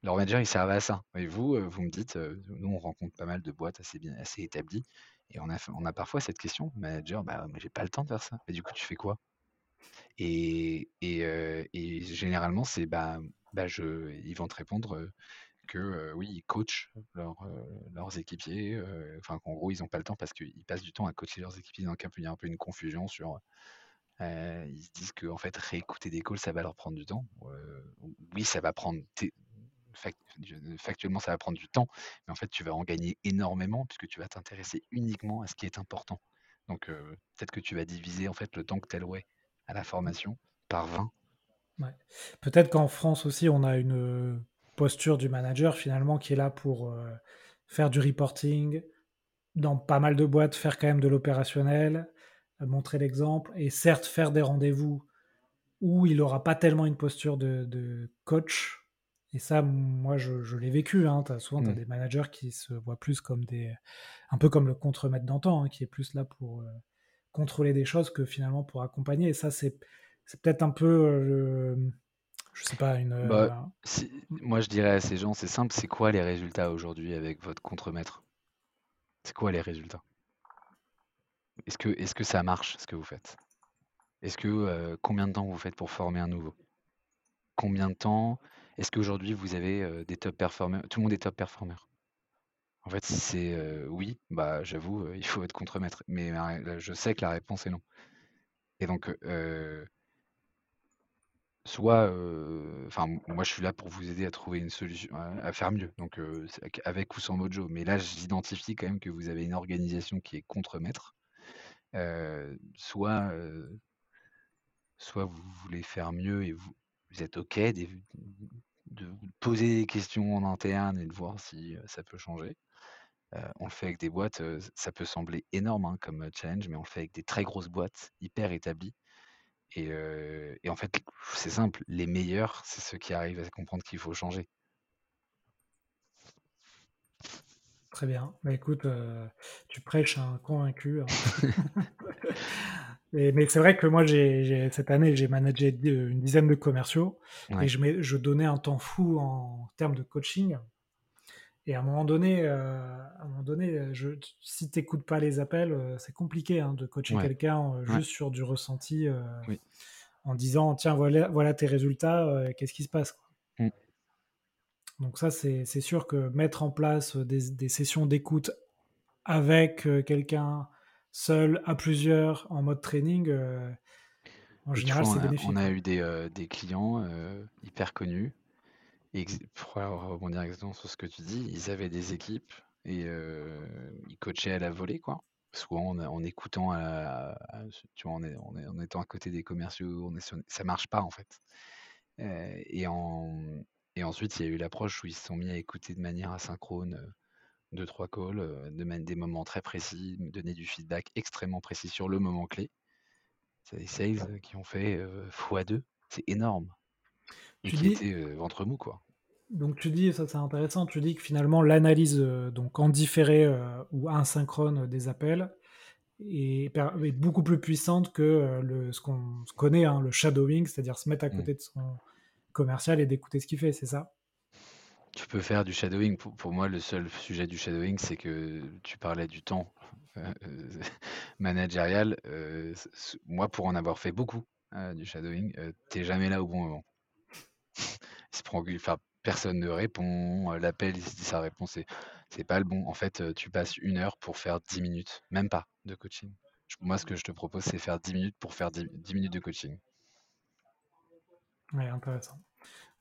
leurs managers, ils servent à ça. Et vous, vous me dites, nous, on rencontre pas mal de boîtes assez, bien, assez établies et on a, on a parfois cette question, manager, bah, mais j'ai pas le temps de faire ça. Et du coup, tu fais quoi ? Et, et, euh, et généralement, c'est... Bah, bah, je, ils vont te répondre... Euh, que euh, oui, ils coachent leur, euh, leurs équipiers, euh, enfin qu'en gros, ils n'ont pas le temps parce qu'ils passent du temps à coacher leurs équipiers, donc il y a un peu une confusion sur... Euh, ils se disent qu'en fait, réécouter des calls, ça va leur prendre du temps. Euh, oui, ça va prendre... T- fact- factuellement, ça va prendre du temps, mais en fait, tu vas en gagner énormément puisque tu vas t'intéresser uniquement à ce qui est important. Donc, euh, peut-être que tu vas diviser en fait le temps que tu allouais à la formation par vingt. Ouais. Peut-être qu'en France aussi, on a une... posture du manager finalement qui est là pour euh, faire du reporting, dans pas mal de boîtes faire quand même de l'opérationnel, euh, montrer l'exemple et certes faire des rendez-vous où il n'aura pas tellement une posture de, de coach. Et ça, moi je, je l'ai vécu, hein. T'as, souvent tu as mmh. des managers qui se voient plus comme des, un peu comme le contremaître d'antan, hein, qui est plus là pour euh, contrôler des choses que finalement pour accompagner. Et ça c'est, c'est peut-être un peu euh, le, je sais pas, une... Bah, si, moi, je dirais à ces gens, c'est simple, c'est quoi les résultats aujourd'hui avec votre contremaître ? C'est quoi les résultats ? Est-ce que, est-ce que ça marche, ce que vous faites ? Est-ce que... Euh, combien de temps vous faites pour former un nouveau ? Combien de temps ? Est-ce qu'aujourd'hui, vous avez euh, des top performers ? Tout le monde est top performer. En fait, si c'est euh, oui, bah, j'avoue, euh, il faut être contremaître. Mais euh, je sais que la réponse est non. Et donc... Euh, soit, enfin, euh, moi je suis là pour vous aider à trouver une solution, à faire mieux, donc euh, avec ou sans Modjo, mais là j'identifie quand même que vous avez une organisation qui est contre-maître, euh, soit, euh, soit vous voulez faire mieux et vous, vous êtes ok de, de poser des questions en interne et de voir si ça peut changer. Euh, on le fait avec des boîtes, ça peut sembler énorme hein, comme challenge, mais on le fait avec des très grosses boîtes hyper établies. Et, euh, et en fait, c'est simple, les meilleurs, c'est ceux qui arrivent à comprendre qu'il faut changer. Très bien. Bah, écoute, euh, tu prêches un convaincu. Hein. Et, mais c'est vrai que moi, j'ai, j'ai, cette année, j'ai managé une dizaine de commerciaux ouais. et je, je donnais un temps fou en termes de coaching. Et à un moment donné, euh, à un moment donné je, si tu n'écoutes pas les appels, euh, c'est compliqué hein, de coacher ouais. quelqu'un euh, juste ouais. sur du ressenti euh, oui. en disant tiens, voilà, voilà tes résultats, euh, qu'est-ce qui se passe quoi. Mm. Donc, ça, c'est, c'est sûr que mettre en place des, des sessions d'écoute avec euh, quelqu'un seul, à plusieurs, en mode training, euh, en général, c'est bénéfique. On a, on a eu des, euh, des clients euh, hyper connus. Et pour rebondir exactement sur ce que tu dis, ils avaient des équipes et euh, ils coachaient à la volée, quoi. Soit en, en écoutant, à la, à, tu vois, en, en, en étant à côté des commerciaux, on est sur, ça marche pas en fait. Euh, et, en, et ensuite, il y a eu l'approche où ils se sont mis à écouter de manière asynchrone euh, deux trois calls, euh, de, des moments très précis, donner du feedback extrêmement précis sur le moment clé. C'est des sales euh, qui ont fait euh, fois deux, c'est énorme. Et tu qui dis... était euh, ventre mou, quoi. Donc tu dis, ça c'est intéressant, tu dis que finalement l'analyse euh, donc en différé euh, ou asynchrone des appels est, est beaucoup plus puissante que euh, le, ce qu'on connaît, hein, le shadowing, c'est-à-dire se mettre à côté de son commercial et d'écouter ce qu'il fait, c'est ça ? Tu peux faire du shadowing. Pour, pour moi, le seul sujet du shadowing, c'est que tu parlais du temps euh, managérial. Euh, moi, pour en avoir fait beaucoup euh, du shadowing, euh, t'es jamais là au bon moment. Se prend, enfin, personne ne répond, l'appel, il se dit sa réponse, c'est, c'est pas le bon. En fait, tu passes une heure pour faire dix minutes, même pas, de coaching. Moi, ce que je te propose, c'est faire dix minutes pour faire dix minutes de coaching. Oui, intéressant.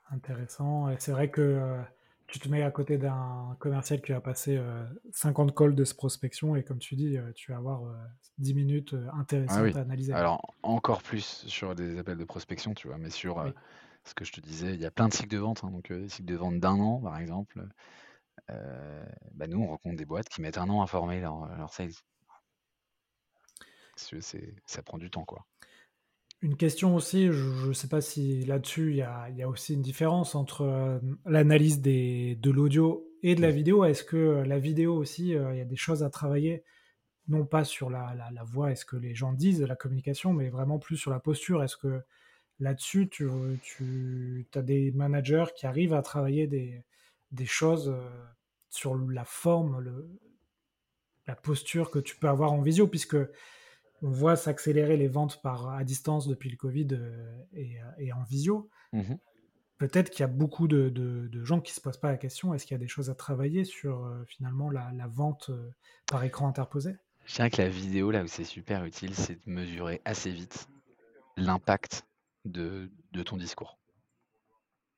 Intéressant. Et c'est vrai que euh, tu te mets à côté d'un commercial qui va passer euh, cinquante calls de prospection et comme tu dis, euh, tu vas avoir euh, dix minutes euh, intéressantes ah oui. à analyser. Alors, encore plus sur des appels de prospection, tu vois, mais sur... Oui. Euh, ce que je te disais, il y a plein de cycles de vente, hein, donc euh, cycles de vente d'un an par exemple, euh, bah nous on rencontre des boîtes qui mettent un an à former leur, leur sales. C'est, c'est, ça prend du temps quoi. Une question aussi, je ne sais pas si là-dessus il y a, il y a aussi une différence entre euh, l'analyse des, de l'audio et de la vidéo. Est-ce que euh, la vidéo aussi, euh, il y a des choses à travailler, non pas sur la, la, la voix, est-ce que les gens disent, la communication, mais vraiment plus sur la posture, est-ce que là-dessus, tu, tu as des managers qui arrivent à travailler des, des choses sur la forme, le, la posture que tu peux avoir en visio, puisque on voit s'accélérer les ventes par, à distance depuis le Covid et, et en visio. Mmh. Peut-être qu'il y a beaucoup de, de, de gens qui ne se posent pas la question, est-ce qu'il y a des choses à travailler sur finalement la, la vente par écran interposé ? Je dirais que la vidéo, là où c'est super utile, c'est de mesurer assez vite l'impact De, de ton discours.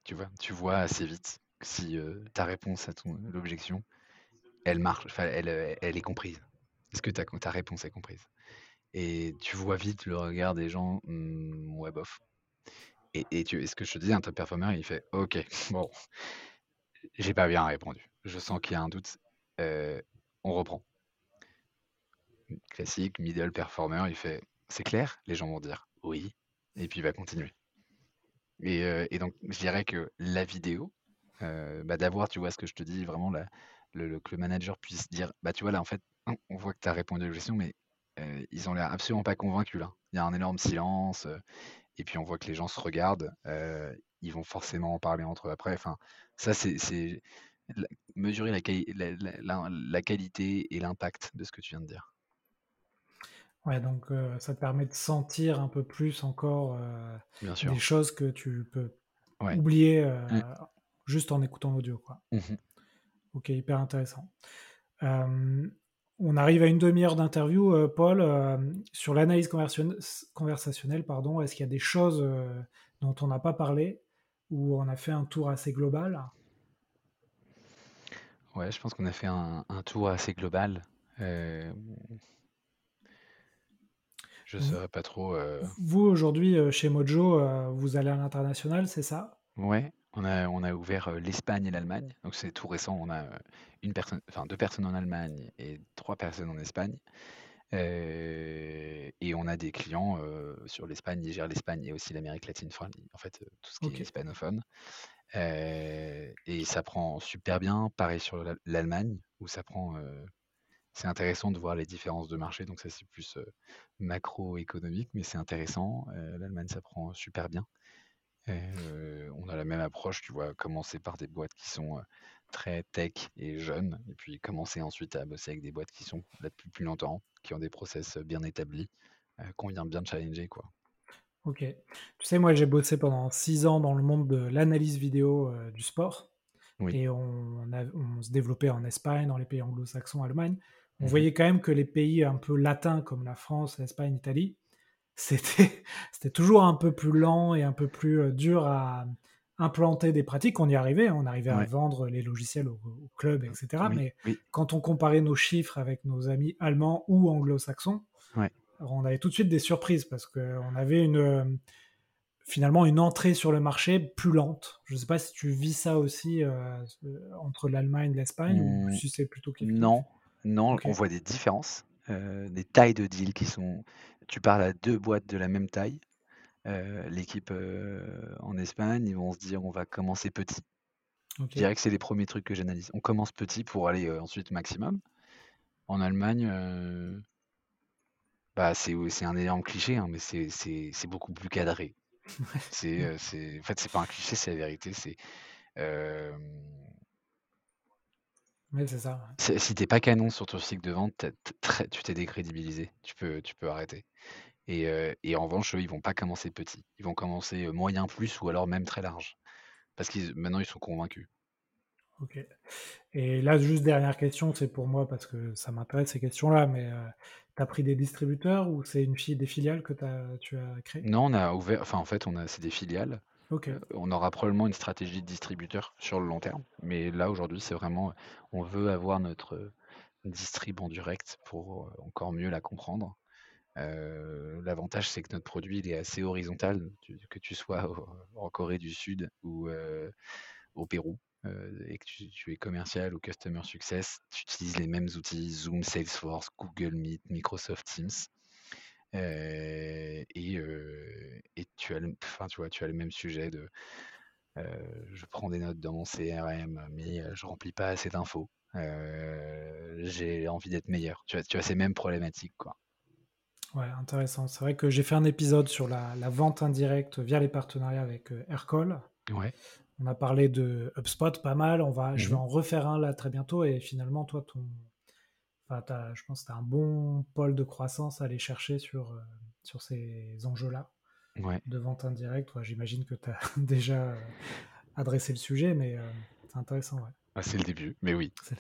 Tu vois, tu vois assez vite si euh, ta réponse à ton, l'objection, elle marche, elle, elle est comprise. Est-ce que ta, ta réponse est comprise ? Et tu vois vite le regard des gens, hmm, ouais, bof. Et, et tu, ce que je te dis, un top performer, il fait, ok, bon, j'ai pas bien répondu. Je sens qu'il y a un doute. Euh, on reprend. Classique, middle performer, il fait, c'est clair ? Les gens vont dire, oui. Et puis il va continuer. Et, euh, et donc, je dirais que la vidéo, euh, bah, d'avoir, tu vois, ce que je te dis, vraiment, la, le, le, que le manager puisse dire, bah tu vois, là, en fait, on voit que tu as répondu à la question, mais euh, ils ont l'air absolument pas convaincus, là. Il y a un énorme silence, euh, et puis on voit que les gens se regardent, euh, ils vont forcément en parler entre eux après. Enfin, ça, c'est, c'est la, mesurer la, quali- la, la, la qualité et l'impact de ce que tu viens de dire. Ouais, donc euh, ça te permet de sentir un peu plus encore euh, des choses que tu peux ouais. oublier euh, mmh. juste en écoutant l'audio, quoi. Mmh. Ok, hyper intéressant. Euh, on arrive à une demi-heure d'interview, euh, Paul, euh, sur l'analyse conversion... conversationnelle, pardon. Est-ce qu'il y a des choses euh, dont on n'a pas parlé ou on a fait un tour assez global ? Ouais, je pense qu'on a fait un, un tour assez global. Euh... Je ne saurais pas trop... Euh... Vous, aujourd'hui, chez Modjo, euh, vous allez à l'international, c'est ça ? Ouais, on a, on a ouvert l'Espagne et l'Allemagne. Donc, c'est tout récent. On a une personne, enfin, deux personnes en Allemagne et trois personnes en Espagne. Euh, et on a des clients euh, sur l'Espagne. Ils gèrent l'Espagne et aussi l'Amérique latine. Enfin, en fait, tout ce qui okay. est hispanophone. Euh, et ça prend super bien. Pareil sur l'Allemagne, où ça prend... Euh, c'est intéressant de voir les différences de marché, donc ça c'est plus euh, macroéconomique, mais c'est intéressant. Euh, L'Allemagne, ça prend super bien. Euh, on a la même approche, tu vois, commencer par des boîtes qui sont euh, très tech et jeunes, et puis commencer ensuite à bosser avec des boîtes qui sont là depuis plus longtemps, qui ont des process bien établis, euh, qu'on vient bien challenger, quoi. Ok. Tu sais, moi j'ai bossé pendant six ans dans le monde de l'analyse vidéo euh, du sport, oui. et on, a, on se développait en Espagne, dans les pays anglo-saxons, Allemagne. On voyait quand même que les pays un peu latins comme la France, l'Espagne, l'Italie, c'était, c'était toujours un peu plus lent et un peu plus dur à implanter des pratiques. On y arrivait, on arrivait ouais. à vendre les logiciels au, au club, et cetera. Oui, mais oui. quand on comparait nos chiffres avec nos amis allemands ou anglo-saxons, ouais. on avait tout de suite des surprises parce qu'on avait une, finalement une entrée sur le marché plus lente. Je ne sais pas si tu vis ça aussi euh, entre l'Allemagne et l'Espagne mmh, ou si c'est plutôt quelque chose. Non. Non, okay. on voit des différences, euh, des tailles de deal qui sont... Tu parles à deux boîtes de la même taille. Euh, l'équipe euh, en Espagne, ils vont se dire on va commencer petit. Je Ok. dirais que c'est les premiers trucs que j'analyse. On commence petit pour aller euh, ensuite maximum. En Allemagne, euh, bah, c'est c'est un énorme cliché, hein, mais c'est c'est- c'est beaucoup plus cadré. C'est, euh, c'est- en fait, c'est pas un cliché, c'est la vérité. C'est euh, Oui, c'est ça. Ouais. c'est- si t'es pas canon sur ton cycle de vente, t'as- t'es très- tu t'es décrédibilisé. Tu peux, tu peux arrêter. Et, euh, et en revanche, eux, ils vont pas commencer petit. Ils vont commencer euh, moyen plus ou alors même très large. Parce qu'ils maintenant ils sont convaincus. Ok. Et là, juste dernière question, c'est pour moi parce que ça m'intéresse ces questions-là, mais tu as pris des distributeurs ou c'est une fille des filiales que t'as- tu as créées? Non, on a ouvert. Enfin, en fait, on a c'est des filiales. Euh, Ok. On aura probablement une stratégie de distributeur sur le long terme. Mais là, aujourd'hui, c'est vraiment, on veut avoir notre euh, distrib en direct pour euh, encore mieux la comprendre. Euh, L'avantage, c'est que notre produit, il est assez horizontal, tu- que tu sois au- en Corée du Sud ou euh, au Pérou, euh, et que tu, tu es commercial ou customer success, tu utilises les mêmes outils, Zoom, Salesforce, Google Meet, Microsoft Teams. Euh, et, euh, et tu as le, enfin, tu vois, tu as le même sujet de euh, je prends des notes dans mon C R M, mais euh, je remplis pas assez d'infos. Euh, j'ai envie d'être meilleur. Tu as, tu as ces mêmes problématiques, quoi. Ouais, intéressant. C'est vrai que j'ai fait un épisode sur la, la vente indirecte via les partenariats avec euh, Aircall. Ouais. On a parlé de HubSpot pas mal. On va, je vais Mhm. en refaire un là très bientôt. Et finalement, toi, ton, enfin, t'as- je pense que tu as un bon pôle de croissance à aller chercher sur, euh, sur ces enjeux-là Ouais. de vente indirecte. Ouais, j'imagine que tu as déjà euh, adressé le sujet, mais euh, c'est intéressant. Ouais. Ah, c'est le début, mais oui. C'est-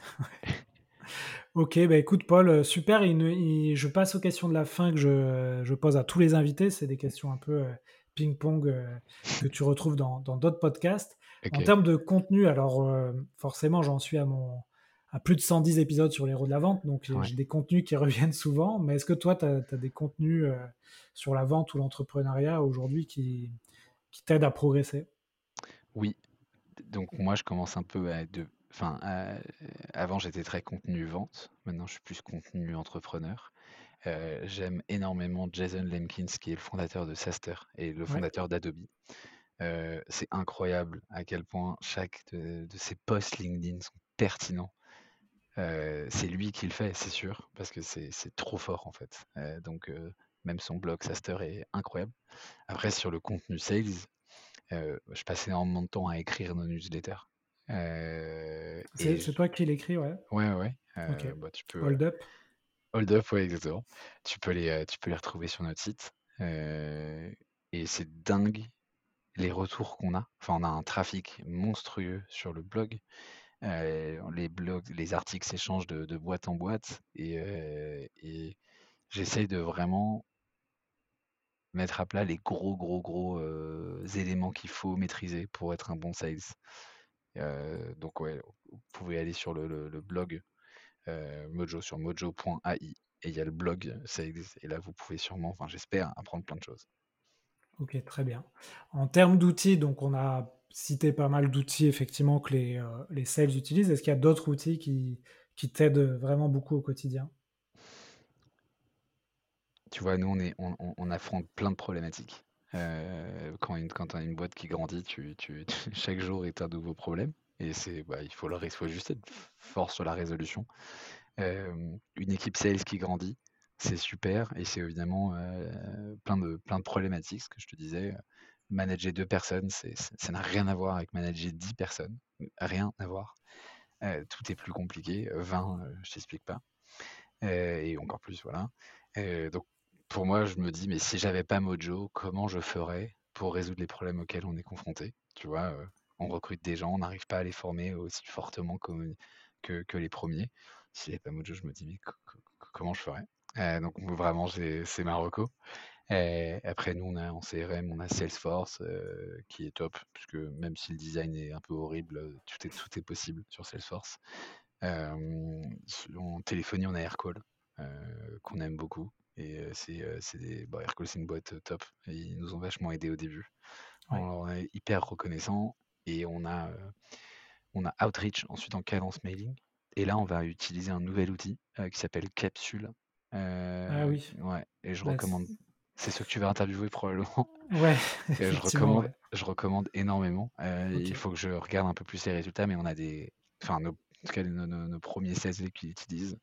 Ok, bah écoute Paul, euh, super. il ne- il- je passe aux questions de la fin que je, je pose à tous les invités. C'est des questions un peu euh, ping-pong euh, que tu retrouves dans dans d'autres podcasts. En Ok. termes de contenu, alors euh, forcément, j'en suis à mon à plus de cent dix épisodes sur les héros de la vente, donc j'ai Ouais. j'ai des contenus qui reviennent souvent. Mais est-ce que toi, tu as des contenus euh, sur la vente ou l'entrepreneuriat aujourd'hui qui, qui t'aident à progresser? Oui. Donc moi, je commence un peu à être de. Enfin, à- avant, j'étais très contenu vente. Maintenant, je suis plus contenu entrepreneur. Euh, j'aime énormément Jason Lemkin, qui est le fondateur de Saster et le Ouais, fondateur d'Adobe. Euh, c'est incroyable à quel point chaque de, de ses posts LinkedIn sont pertinents. Euh, c'est lui qui le fait, c'est sûr, parce que c'est c'est trop fort en fait. Euh, donc euh, même son blog Saster est incroyable. Après, sur le contenu sales, euh, je passe énormément de temps à écrire nos newsletters. Euh, c'est et je- c'est toi qui l'écris, ouais. ouais, ouais, ouais, Ok. euh, bah, tu peux. euh, Hold up. Hold up, ouais, exactement. Tu peux les, euh, tu peux les retrouver sur notre site. Euh, et c'est dingue les retours qu'on a. Enfin, on a un trafic monstrueux sur le blog. Euh, les blogs, les articles s'échangent de, de boîte en boîte. Et, euh, et j'essaye de vraiment mettre à plat les gros, gros, gros euh, éléments qu'il faut maîtriser pour être un bon sales. Euh, donc, ouais, vous pouvez aller sur le, le- le blog euh, Modjo, sur modjo point a i. Et il y a le blog sales. Et là, vous pouvez sûrement, enfin, j'espère, apprendre plein de choses. Ok, très bien. En termes d'outils, donc on a cité pas mal d'outils effectivement que les, euh, les sales utilisent. Est-ce qu'il y a d'autres outils qui, qui t'aident vraiment beaucoup au quotidien? Tu vois, nous, on est, on, on- on affronte plein de problématiques. Euh, quand une, quand t'as une boîte qui grandit, tu, tu- chaque jour est un nouveau problème. Et c'est, bah, il faut le, ré- faut juste être fort sur la résolution. Euh, une équipe sales qui grandit, c'est super. Et c'est évidemment euh, plein de, plein de problématiques, ce que je te disais. Manager deux personnes, c'est, c'est- ça n'a rien à voir avec manager dix personnes. Rien à voir. Euh, tout est plus compliqué. vingt, euh, je t'explique pas euh, et encore plus, voilà. Euh, donc, pour moi, je me dis, mais si j'avais pas Mojo, comment je ferais pour résoudre les problèmes auxquels on est confronté? Tu vois, euh, on recrute des gens, on n'arrive pas à les former aussi fortement comme- que, que les premiers. Si j'avais pas Mojo, je me dis, mais co- co- co- comment je ferais? Euh, donc, vraiment, j'ai- c'est Marocco. Euh, après, nous, on a en C R M, on a Salesforce euh, qui est top, puisque même si le design est un peu horrible, euh, tout est, tout est possible sur Salesforce. Euh, s- En téléphonie, on a Aircall, euh, qu'on aime beaucoup. Et euh, c'est euh, c'est des... bon, Aircall, c'est une boîte euh, top. Et ils nous ont vachement aidés au début. On Ouais. leur est hyper reconnaissant. Et on a, euh, on a Outreach ensuite en cadence mailing. Et là, on va utiliser un nouvel outil euh, qui s'appelle Capsule. Ah Euh, oui. ouais, et je Bah, c- recommande. c'est ceux que tu vas interviewer probablement. Ouais. je, recommande, ouais. je recommande énormément. Euh, okay. Il faut que je regarde un peu plus les résultats, mais on a des, enfin, nos, en tout cas, nos, nos, nos premiers C S V qu'ils utilisent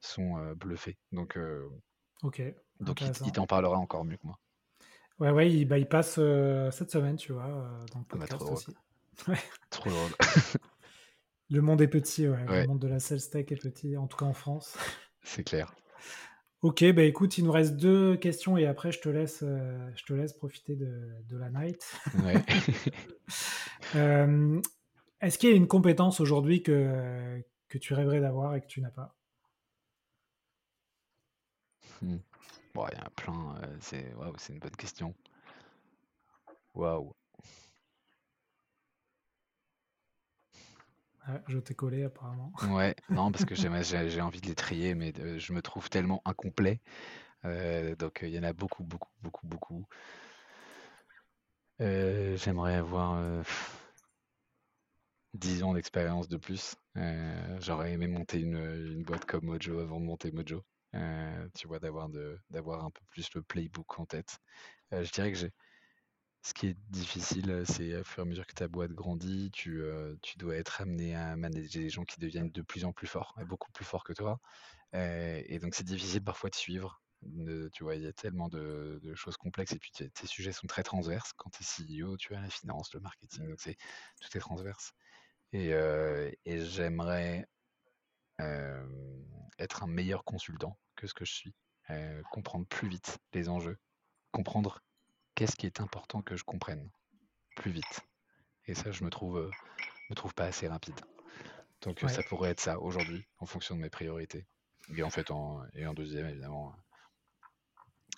sont euh, bluffés. Donc, euh, okay. donc il, il t'en parlera encore mieux que moi. Ouais, ouais, il, bah, il passe euh, cette semaine, tu vois, euh, dans le podcast ah bah, aussi. Ouais. Trop drôle. Le monde est petit, ouais. Ouais. Le monde de la sales tech est petit, en tout cas en France. C'est clair. Ok, bah écoute, il nous reste deux questions et après je te laisse, euh, je te laisse profiter de, de la night. Ouais. euh, est-ce qu'il y a une compétence aujourd'hui que, que tu rêverais d'avoir et que tu n'as pas ? hmm. Bon, il y en a plein. Euh, c'est, wow, c'est une bonne question. Waouh. Je t'ai collé apparemment. Ouais, non, parce que j'ai, j'ai, j'ai envie de les trier, mais euh, je me trouve tellement incomplet. Euh, donc il euh, y en a beaucoup, beaucoup, beaucoup, beaucoup. Euh, j'aimerais avoir euh, dix ans d'expérience de plus. Euh, j'aurais aimé monter une, une boîte comme Modjo avant de monter Modjo. Euh, tu vois, d'avoir, de, d'avoir un peu plus le playbook en tête. Euh, je dirais que j'ai... Ce qui est difficile, c'est au fur et à mesure que ta boîte grandit, tu, euh, tu dois être amené à manager des gens qui deviennent de plus en plus forts, beaucoup plus forts que toi. Euh, et donc, c'est difficile parfois de suivre. De, tu vois, il y a tellement de, de choses complexes et puis tes, tes sujets sont très transverses. Quand tu es C E O, tu as la finance, le marketing, donc c'est, tout est transverse. Et, euh, et j'aimerais euh, être un meilleur consultant que ce que je suis, euh, comprendre plus vite les enjeux, comprendre qu'est-ce qui est important que je comprenne plus vite. Et ça, je me trouve, euh, me trouve pas assez rapide. Donc ouais. Ça pourrait être ça aujourd'hui, en fonction de mes priorités. Et en fait, en, et en deuxième, évidemment,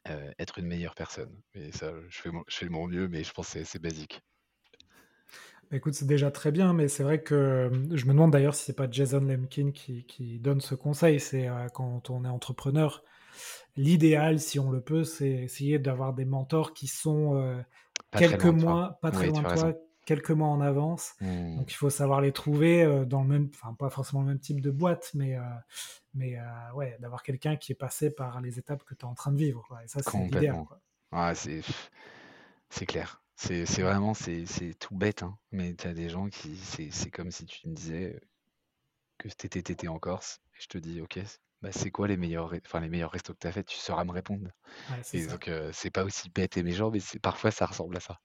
euh, être une meilleure personne. Et ça, je fais, mon, je fais de mon mieux, mais je pense que c'est, c'est basique. Écoute, c'est déjà très bien, mais c'est vrai que je me demande d'ailleurs si c'est pas Jason Lemkin qui, qui donne ce conseil. C'est euh, quand on est entrepreneur, l'idéal, si on le peut, c'est essayer d'avoir des mentors qui sont euh, quelques mois, pas très loin de toi, quelques mois en avance. Mmh. Donc, il faut savoir les trouver euh, dans le même, enfin, pas forcément le même type de boîte, mais, euh, mais euh, ouais, d'avoir quelqu'un qui est passé par les étapes que tu es en train de vivre. Quoi. Et ça, c'est l'idéal. Quoi. Ouais, c'est, c'est clair. C'est, c'est vraiment, c'est, c'est tout bête, hein. Mais tu as des gens qui, c'est, c'est comme si tu me disais que t'étais, t'étais en Corse, et je te dis, ok. Bah, c'est quoi les meilleurs, enfin, les meilleurs restos que tu as fait, tu sauras me répondre. Ouais, c'est et donc, euh, c'est pas aussi bête et méchant, mais c'est, parfois, ça ressemble à ça.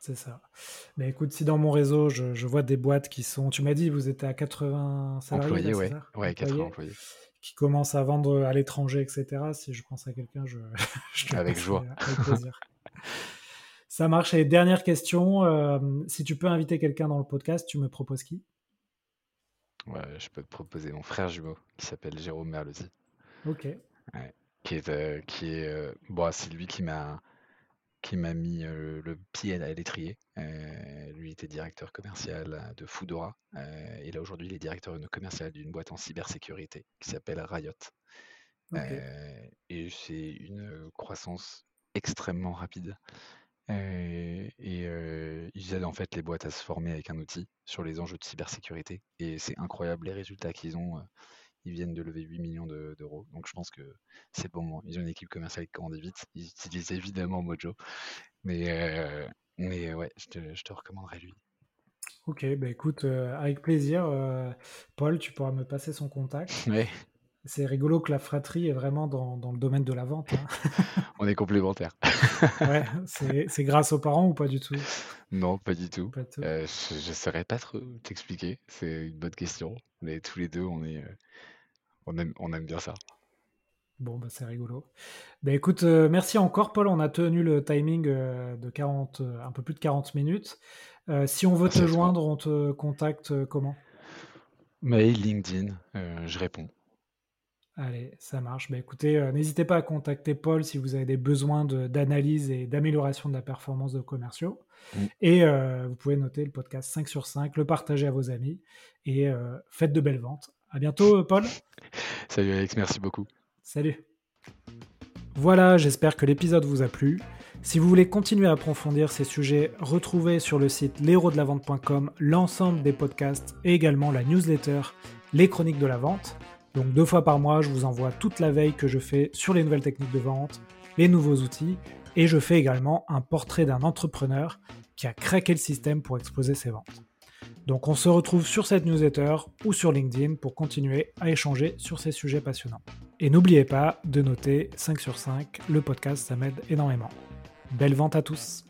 C'est ça. Mais écoute, si dans mon réseau, je, je vois des boîtes qui sont... Tu m'as dit, vous étiez à quatre-vingts salariés. Employés, ouais. Ouais, quatre-vingts employés. Qui commencent à vendre à l'étranger, et cetera. Si je pense à quelqu'un, je, je te Avec joie. Avec plaisir. Ça marche. Et dernière question, euh, si tu peux inviter quelqu'un dans le podcast, tu me proposes qui ? Ouais, je peux te proposer mon frère jumeau qui s'appelle Jérôme Berloty. Ok. Ouais, qui est, euh, qui est euh, bon, c'est lui qui m'a, qui m'a mis euh, le pied à l'étrier. Euh, lui était directeur commercial de Foodora euh, et là aujourd'hui il est directeur commercial d'une boîte en cybersécurité qui s'appelle Riot. Okay. Euh, et c'est une croissance extrêmement rapide. Euh, et euh, ils aident en fait les boîtes à se former avec un outil sur les enjeux de cybersécurité et c'est incroyable les résultats qu'ils ont. Ils viennent de lever huit millions de, d'euros, donc je pense que c'est le bon moment. Ils ont une équipe commerciale qui grandit vite, ils utilisent évidemment Modjo, mais, euh, mais ouais, je te, je te recommanderais lui. Ok, bah écoute, euh, avec plaisir, euh, Paul, tu pourras me passer son contact. Ouais. C'est rigolo que la fratrie est vraiment dans, dans le domaine de la vente. Hein. On est complémentaires. Ouais, c'est, c'est grâce aux parents ou pas du tout ? Non, pas du tout. Pas tout. Euh, je ne saurais pas trop t'expliquer. C'est une bonne question. Mais tous les deux, on, est, euh, on, aime, on aime bien ça. Bon, bah, c'est rigolo. Bah, écoute, euh, merci encore, Paul. On a tenu le timing euh, de quarante, euh, un peu plus de quarante minutes. Euh, si on veut merci te joindre, on te contacte euh, comment ? Mail, LinkedIn, euh, je réponds. Allez, ça marche. Bah, écoutez, euh, n'hésitez pas à contacter Paul si vous avez des besoins de, d'analyse et d'amélioration de la performance de commerciaux. Mmh. Et euh, vous pouvez noter le podcast cinq sur cinq, le partager à vos amis et euh, faites de belles ventes. À bientôt, Paul. Salut Alex, merci beaucoup. Salut. Voilà, j'espère que l'épisode vous a plu. Si vous voulez continuer à approfondir ces sujets, retrouvez sur le site les héros de la vente point com l'ensemble des podcasts et également la newsletter Les Chroniques de la vente. Donc deux fois par mois, je vous envoie toute la veille que je fais sur les nouvelles techniques de vente, les nouveaux outils, et je fais également un portrait d'un entrepreneur qui a craqué le système pour exploser ses ventes. Donc on se retrouve sur cette newsletter ou sur LinkedIn pour continuer à échanger sur ces sujets passionnants. Et n'oubliez pas de noter cinq sur cinq, le podcast ça m'aide énormément. Belle vente à tous!